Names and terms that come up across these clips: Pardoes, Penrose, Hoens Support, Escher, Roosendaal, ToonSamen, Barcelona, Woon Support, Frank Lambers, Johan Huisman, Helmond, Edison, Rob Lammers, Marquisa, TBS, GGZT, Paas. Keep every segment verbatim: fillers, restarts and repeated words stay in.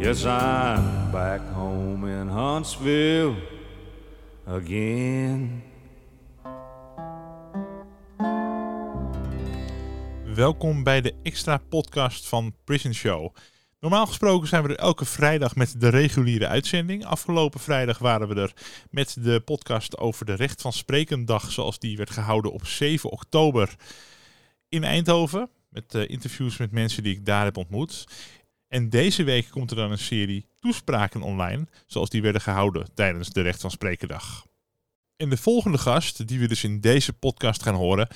Yes, I'm back home in Huntsville again. Welkom bij de extra podcast van Prison Show. Normaal gesproken zijn we er elke vrijdag met de reguliere uitzending. Afgelopen vrijdag waren we er met de podcast over de Recht van Sprekendag, zoals die werd gehouden op zeven oktober in Eindhoven. Met uh, interviews met mensen die ik daar heb ontmoet. En deze week komt er dan een serie toespraken online, zoals die werden gehouden tijdens de Recht van Sprekendag. En de volgende gast, die we dus in deze podcast gaan horen,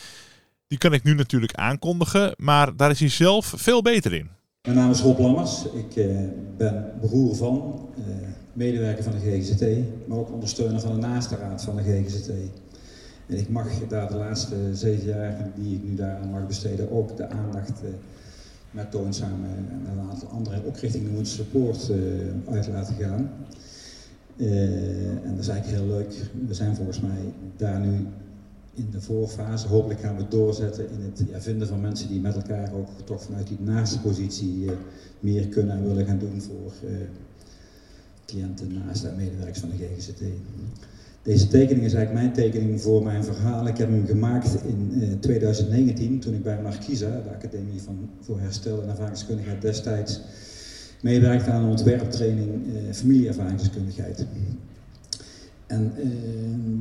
die kan ik nu natuurlijk aankondigen, maar daar is hij zelf veel beter in. Mijn naam is Rob Lammers, ik uh, ben broer van, uh, medewerker van de G G Z T, maar ook ondersteuner van de naastenraad van de G G Z T. En ik mag daar de laatste zeven jaar die ik nu daaraan mag besteden ook de aandacht uh, met ToonSamen en een aantal andere ook richting de Woon Support uh, uit laten gaan. Uh, en dat is eigenlijk heel leuk. We zijn volgens mij daar nu in de voorfase. Hopelijk gaan we het doorzetten in het ja, vinden van mensen die met elkaar ook toch vanuit die naaste positie uh, meer kunnen en willen gaan doen voor uh, cliënten, naasten en medewerkers van de G G Z T. Deze tekening is eigenlijk mijn tekening voor mijn verhaal. Ik heb hem gemaakt in uh, twintig negentien toen ik bij Marquisa, de Academie van, voor Herstel en Ervaringskundigheid destijds, meewerkte aan een ontwerptraining uh, familieervaringskundigheid. En uh,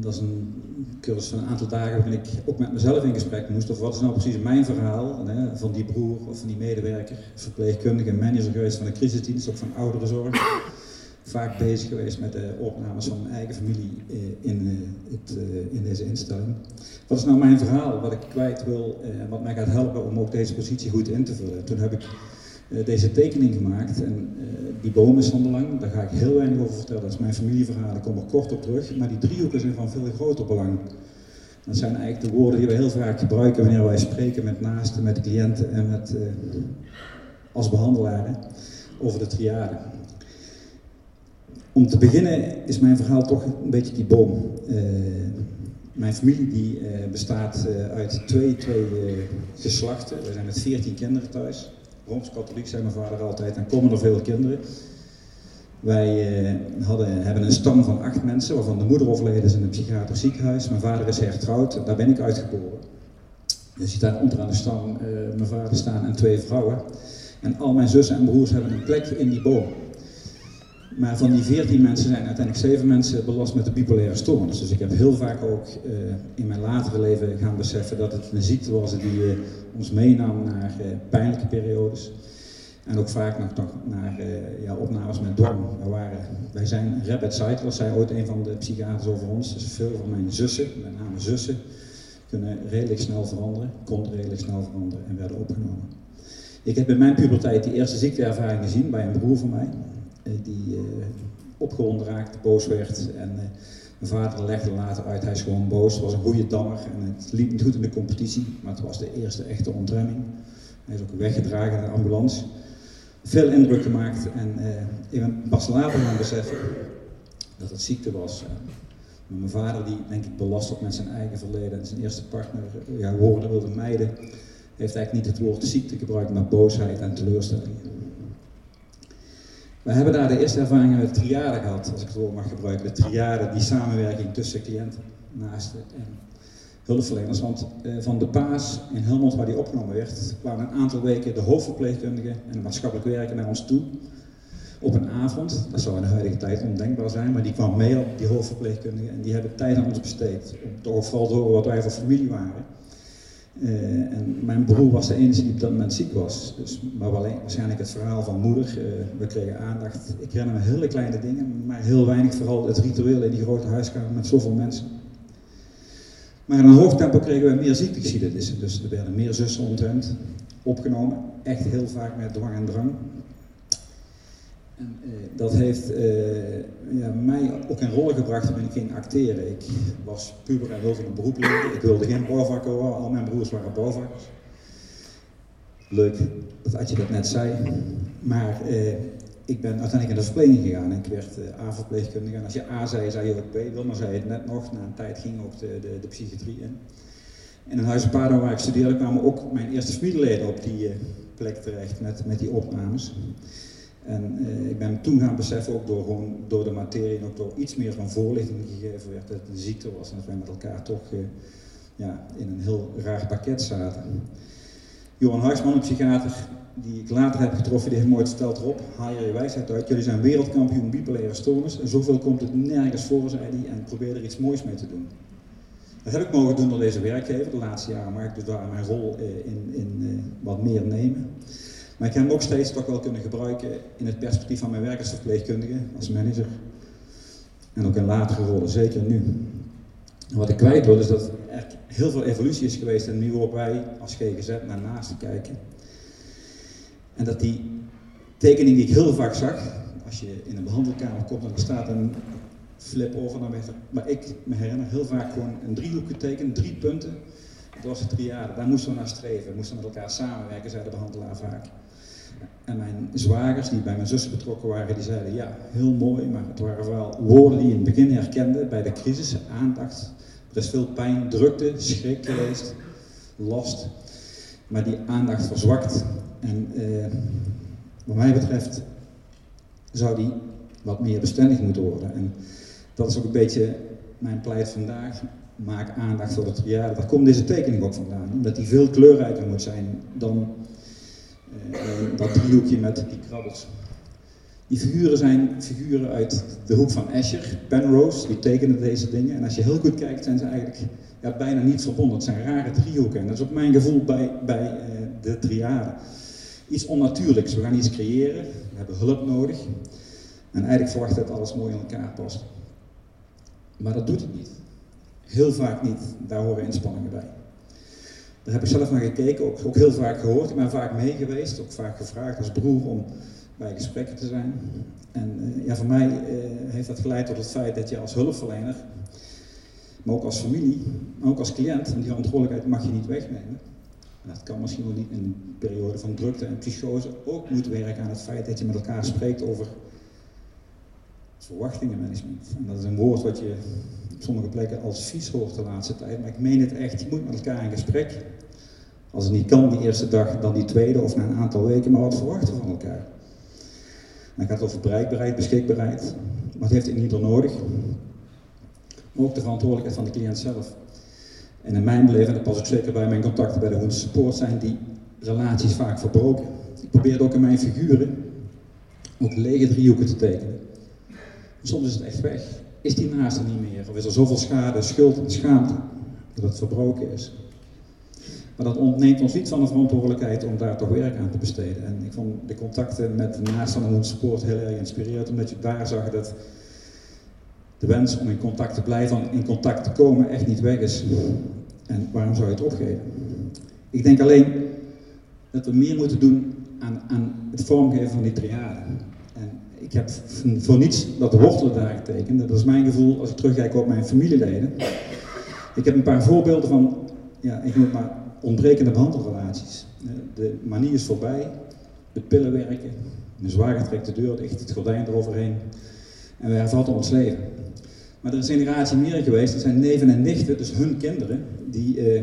dat is een cursus van een aantal dagen waarin ik ook met mezelf in gesprek moest of wat is nou precies mijn verhaal hè, van die broer of van die medewerker, verpleegkundige, manager geweest van de crisisdienst, ook van ouderenzorg. Vaak bezig geweest met de opnames van mijn eigen familie in, het, in deze instelling. Wat is nou mijn verhaal, wat ik kwijt wil en wat mij gaat helpen om ook deze positie goed in te vullen? Toen heb ik deze tekening gemaakt en die boom is van belang, daar ga ik heel weinig over vertellen. Dat is mijn familieverhaal, ik kom er kort op terug, maar die driehoeken zijn van veel groter belang. Dat zijn eigenlijk de woorden die we heel vaak gebruiken wanneer wij spreken met naasten, met cliënten en met, als behandelaren over de triade. Om te beginnen is mijn verhaal toch een beetje die boom. Uh, mijn familie die, uh, bestaat uh, uit twee, twee uh, geslachten. We zijn met veertien kinderen thuis. Rooms-katholiek zei mijn vader altijd, dan komen er veel kinderen. Wij uh, hadden, hebben een stam van acht mensen, waarvan de moeder overleden is in een psychiatrisch ziekenhuis. Mijn vader is hertrouwd, daar ben ik uitgeboren. Je ziet daar onderaan de stam uh, mijn vader staan en twee vrouwen. En al mijn zussen en broers hebben een plek in die boom. Maar van die veertien mensen zijn uiteindelijk zeven mensen belast met de bipolaire stoornis. Dus ik heb heel vaak ook uh, in mijn latere leven gaan beseffen dat het een ziekte was die uh, ons meenam naar uh, pijnlijke periodes. En ook vaak nog, nog naar uh, ja, opnames met dwang. Wij zijn rapid cyclers, zei ooit een van de psychiaters over ons. Dus veel van mijn zussen, met name zussen, kunnen redelijk snel veranderen, konden redelijk snel veranderen en werden opgenomen. Ik heb in mijn puberteit die eerste ziekteervaring gezien bij een broer van mij. Die uh, opgewonden raakte, boos werd en uh, mijn vader legde later uit, hij is gewoon boos, was een goede dammer en het liep niet goed in de competitie, maar het was de eerste echte ontremming. Hij is ook weggedragen in de ambulance, veel indruk gemaakt en uh, ik ben pas later gaan beseffen dat het ziekte was. En mijn vader die denk ik belast op met zijn eigen verleden en zijn eerste partner, ja, woorden wilde mijden, heeft eigenlijk niet het woord ziekte gebruikt, maar boosheid en teleurstelling. We hebben daar de eerste ervaringen met de triade gehad, als ik het woord mag gebruiken. De triade, die samenwerking tussen cliënten, naasten en hulpverleners. Want eh, van de Paas in Helmond, waar die opgenomen werd, kwamen een aantal weken de hoofdverpleegkundigen en de maatschappelijk werker naar ons toe. Op een avond, dat zou in de huidige tijd ondenkbaar zijn, maar die kwam mee op die hoofdverpleegkundigen en die hebben tijd aan ons besteed. Om toch vooral te horen wat wij voor familie waren. Uh, en mijn broer was de enige die op dat moment ziek was, dus, maar alleen, waarschijnlijk het verhaal van moeder, uh, we kregen aandacht. Ik herinner me hele kleine dingen, maar heel weinig, vooral het ritueel in die grote huiskamer met zoveel mensen. Maar in een hoog tempo kregen we meer ziektegeschiedenissen, dus er werden meer zussen ontremd, opgenomen, echt heel vaak met dwang en drang. En, uh, dat heeft uh, ja, mij ook in rollen gebracht toen ik ging acteren. Ik was puber en wilde een beroep leren. Ik wilde geen bouwvakker worden, al mijn broers waren bouwvakkers. Leuk dat Adje dat net zei. Maar uh, ik ben uiteindelijk in de verpleging gegaan en ik werd uh, A-verpleegkundige. En als je A zei, zei je ook B. Wilma zei het net nog, na een tijd ging ook de, de, de psychiatrie in. En in Huis en Pardoes waar ik studeerde kwamen ook mijn eerste familieleden op die uh, plek terecht met, met die opnames. En eh, ik ben toen gaan beseffen, ook door, gewoon, door de materie en ook door iets meer van voorlichting gegeven werd, dat het een ziekte was en dat wij met elkaar toch eh, ja, in een heel raar pakket zaten. Johan Huisman, een psychiater die ik later heb getroffen, die heeft mooi verteld: Rob, haal je je wijsheid uit, jullie zijn wereldkampioen bipolaire stoornis en zoveel komt het nergens voor, zei hij, en probeer er iets moois mee te doen. Dat heb ik mogen doen door deze werkgever, de laatste jaren mag ik dus daar mijn rol eh, in, in eh, wat meer nemen. Maar ik heb hem ook steeds toch wel kunnen gebruiken in het perspectief van mijn werk als verpleegkundige, als manager. En ook in latere rollen, zeker nu. En wat ik kwijt wil is dat er heel veel evolutie is geweest en nu waarop wij als G G Z naar naast kijken. En dat die tekening die ik heel vaak zag, als je in een behandelkamer komt en er staat een flip over, dan werd er, maar ik me herinner heel vaak gewoon een driehoek getekend, drie punten. Dat was de triade, daar moesten we naar streven, we moesten met elkaar samenwerken, zei de behandelaar vaak. En mijn zwagers, die bij mijn zussen betrokken waren, die zeiden ja, heel mooi, maar het waren wel woorden die je in het begin herkende bij de crisis, aandacht. Er is veel pijn, drukte, schrik geweest, last, maar die aandacht verzwakt. En eh, wat mij betreft zou die wat meer bestendig moeten worden. En dat is ook een beetje mijn pleit vandaag. Maak aandacht voor de triade. Daar komt deze tekening ook vandaan. Omdat die veel kleurrijker moet zijn dan eh, dat driehoekje met die krabbels. Die figuren zijn figuren uit de hoek van Escher, Penrose, die tekenen deze dingen. En als je heel goed kijkt zijn ze eigenlijk ja, bijna niet verbonden. Het zijn rare driehoeken. En dat is ook mijn gevoel bij, bij eh, de triade. Iets onnatuurlijks. We gaan iets creëren. We hebben hulp nodig. En eigenlijk verwacht dat alles mooi in elkaar past. Maar dat doet het niet. Heel vaak niet, daar horen inspanningen bij. Daar heb ik zelf naar gekeken, ook, ook heel vaak gehoord. Ik ben vaak mee geweest, ook vaak gevraagd als broer om bij gesprekken te zijn. En uh, ja, voor mij uh, heeft dat geleid tot het feit dat je als hulpverlener, maar ook als familie, maar ook als cliënt, en die verantwoordelijkheid mag je niet wegnemen. En dat kan misschien wel niet in een periode van drukte en psychose, ook moet werken aan het feit dat je met elkaar spreekt over verwachtingenmanagement. En dat is een woord wat je op sommige plekken als vies hoort de laatste tijd, maar ik meen het echt, je moet met elkaar in gesprek. Als het niet kan die eerste dag, dan die tweede of na een aantal weken, maar wat verwachten we van elkaar? En dan gaat het over bereikbaarheid, beschikbaarheid, wat heeft een ieder nodig? Maar ook de verantwoordelijkheid van de cliënt zelf. En in mijn beleving, en dat pas ik zeker bij mijn contacten bij de Hoens Support, zijn die relaties vaak verbroken. Ik probeerde ook in mijn figuren ook lege driehoeken te tekenen. Soms is het echt weg. Is die naast er niet meer? Of is er zoveel schade, schuld en schaamte dat het verbroken is? Maar dat ontneemt ons niet van de verantwoordelijkheid om daar toch werk aan te besteden. En ik vond de contacten met de naast van Woon Support heel erg inspirerend, omdat je daar zag dat de wens om in contact te blijven, om in contact te komen, echt niet weg is. En waarom zou je het opgeven? Ik denk alleen dat we meer moeten doen aan, aan het vormgeven van die triade. Ik heb voor niets dat de wortelen daar getekend. Dat is mijn gevoel als ik terugkijk op mijn familieleden. Ik heb een paar voorbeelden van, ja, ik noem het maar ontbrekende behandelrelaties. De manier is voorbij, de pillen werken, de zwager trekt de deur dicht, het gordijn eroverheen en we hervatten ons leven. Maar er is een generatie meer geweest, dat zijn neven en nichten, dus hun kinderen, die... Eh,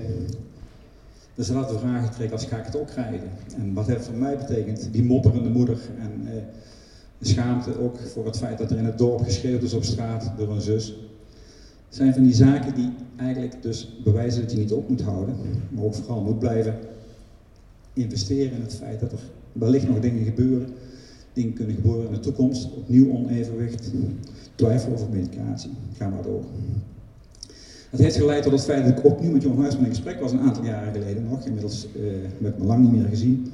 Dus ze hadden de vraag gekregen als ga ik het ook krijgen. En wat heeft het voor mij betekend? Die mopperende moeder en... Eh, schaamte ook voor het feit dat er in het dorp geschreeuwd is op straat door een zus. Het zijn van die zaken die eigenlijk dus bewijzen dat je niet op moet houden, maar ook vooral moet blijven investeren in het feit dat er wellicht nog dingen gebeuren, dingen kunnen gebeuren in de toekomst, opnieuw onevenwicht, twijfel over medicatie, ga maar door. Dat heeft geleid tot het feit dat ik opnieuw met Johan Huisman in gesprek was een aantal jaren geleden nog, inmiddels uh, met me lang niet meer gezien.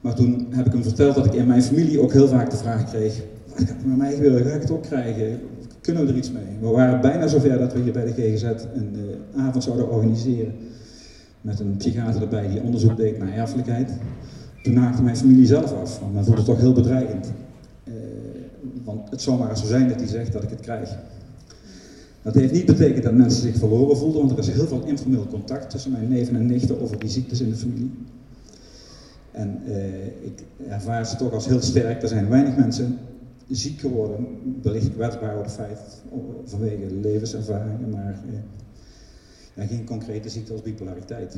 Maar toen heb ik hem verteld dat ik in mijn familie ook heel vaak de vraag kreeg, wat gaat er met mij gebeuren, ga ik het ook krijgen, kunnen we er iets mee? We waren bijna zover dat we hier bij de G G Z een uh, avond zouden organiseren met een psychiater erbij die onderzoek deed naar erfelijkheid. Toen naakte mijn familie zelf af, want men voelde het toch heel bedreigend. Uh, want het zou maar eens zo zijn dat hij zegt dat ik het krijg. Dat heeft niet betekend dat mensen zich verloren voelden, want er is heel veel informeel contact tussen mijn neven en nichten over die ziektes in de familie. En eh, ik ervaar ze toch als heel sterk. Er zijn weinig mensen ziek geworden, wellicht kwetsbaar op het feit vanwege levenservaringen, maar eh, ja, geen concrete ziekte als bipolariteit.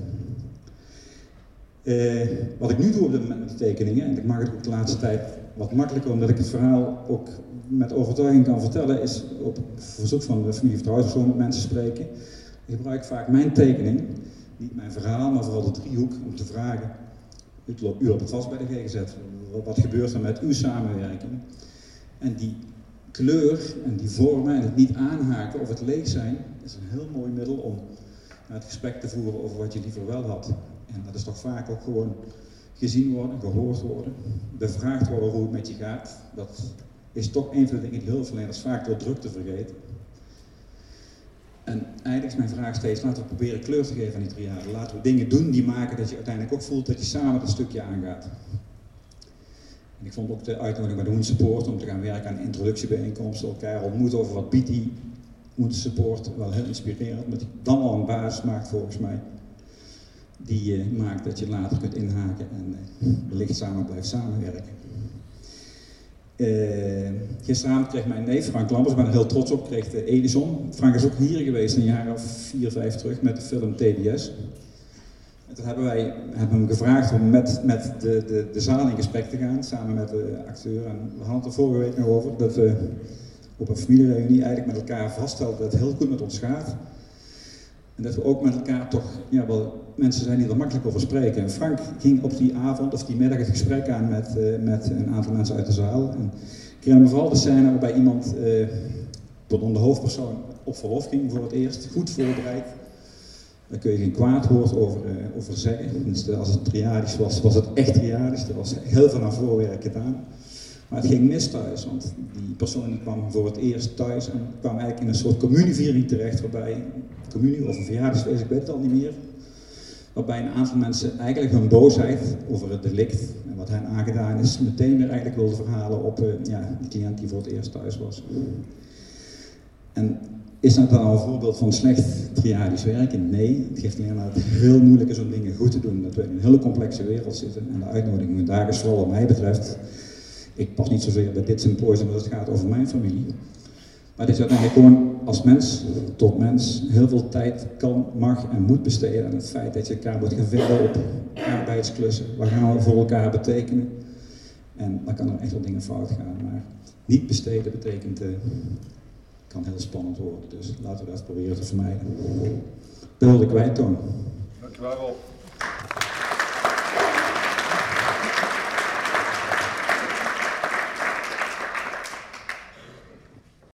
Eh, wat ik nu doe op de tekeningen, en ik mag het ook de laatste tijd wat makkelijker, omdat ik het verhaal ook met overtuiging kan vertellen, is op verzoek van de familie of trouwenspersoon met mensen spreken. Ik gebruik vaak mijn tekening, niet mijn verhaal, maar vooral de driehoek om te vragen. U loopt het vast bij de G G Z T, wat gebeurt er met uw samenwerking? En die kleur en die vormen en het niet aanhaken of het leeg zijn, is een heel mooi middel om het gesprek te voeren over wat je liever wel had. En dat is toch vaak ook gewoon gezien worden, gehoord worden, bevraagd worden hoe het met je gaat. Dat is toch een van de dingen die hulpverleners vaak door drukte vergeten. En eigenlijk is mijn vraag steeds, laten we proberen kleur te geven aan die triade. Laten we dingen doen die maken dat je uiteindelijk ook voelt dat je samen dat stukje aangaat. En ik vond ook de uitnodiging bij de Hoens Support om te gaan werken aan introductiebijeenkomsten, elkaar ontmoeten over wat biedt die Hoens Support, wel heel inspirerend, omdat die dan al een basis maakt volgens mij. Die uh, maakt dat je later kunt inhaken en uh, wellicht samen blijft samenwerken. Uh, gisteravond kreeg mijn neef Frank Lambers, ik ben er heel trots op, kreeg de Edison. Frank is ook hier geweest een jaar of vier, vijf terug met de film T B S. En toen hebben wij hebben hem gevraagd om met, met de, de, de zaal in gesprek te gaan, samen met de acteur. En we hadden het er vorige week nog over dat we op een familiereunie eigenlijk met elkaar vaststelden dat het heel goed met ons gaat. En dat we ook met elkaar toch, ja, wel mensen zijn die er makkelijk over spreken. En Frank ging op die avond of die middag het gesprek aan met, uh, met een aantal mensen uit de zaal. En ik herinner me vooral de scène waarbij iemand, uh, pardon, de hoofdpersoon, op verlof ging voor het eerst, goed voorbereid. Daar kun je geen kwaad woord over, uh, over zeggen. Dus als het triadisch was, was het echt triadisch. Er was heel veel aan voorwerk gedaan. Maar het ging mis thuis, want die persoon kwam voor het eerst thuis en kwam eigenlijk in een soort communieviering terecht, waarbij, communie of een verjaardagsfeest, ik weet het al niet meer, waarbij een aantal mensen eigenlijk hun boosheid over het delict en wat hen aangedaan is, meteen weer eigenlijk wilden verhalen op uh, ja, de cliënt die voor het eerst thuis was. En is dat dan al een voorbeeld van slecht triadisch werken? Nee, het geeft alleen maar dat het heel moeilijk is om dingen goed te doen, dat we in een hele complexe wereld zitten en de uitnodiging daar is vooral wat mij betreft. Ik pas niet zozeer bij dit symposium, omdat het gaat over mijn familie. Maar het is uiteindelijk gewoon als mens tot mens heel veel tijd kan, mag en moet besteden aan het feit dat je elkaar moet gaan verder op arbeidsklussen. Wat gaan we voor elkaar betekenen? En dan kan er echt wel dingen fout gaan. Maar niet besteden betekent, uh, kan heel spannend worden. Dus laten we dat proberen te vermijden. Dat wilde ik kwijt, Toon. Dankjewel, Rob.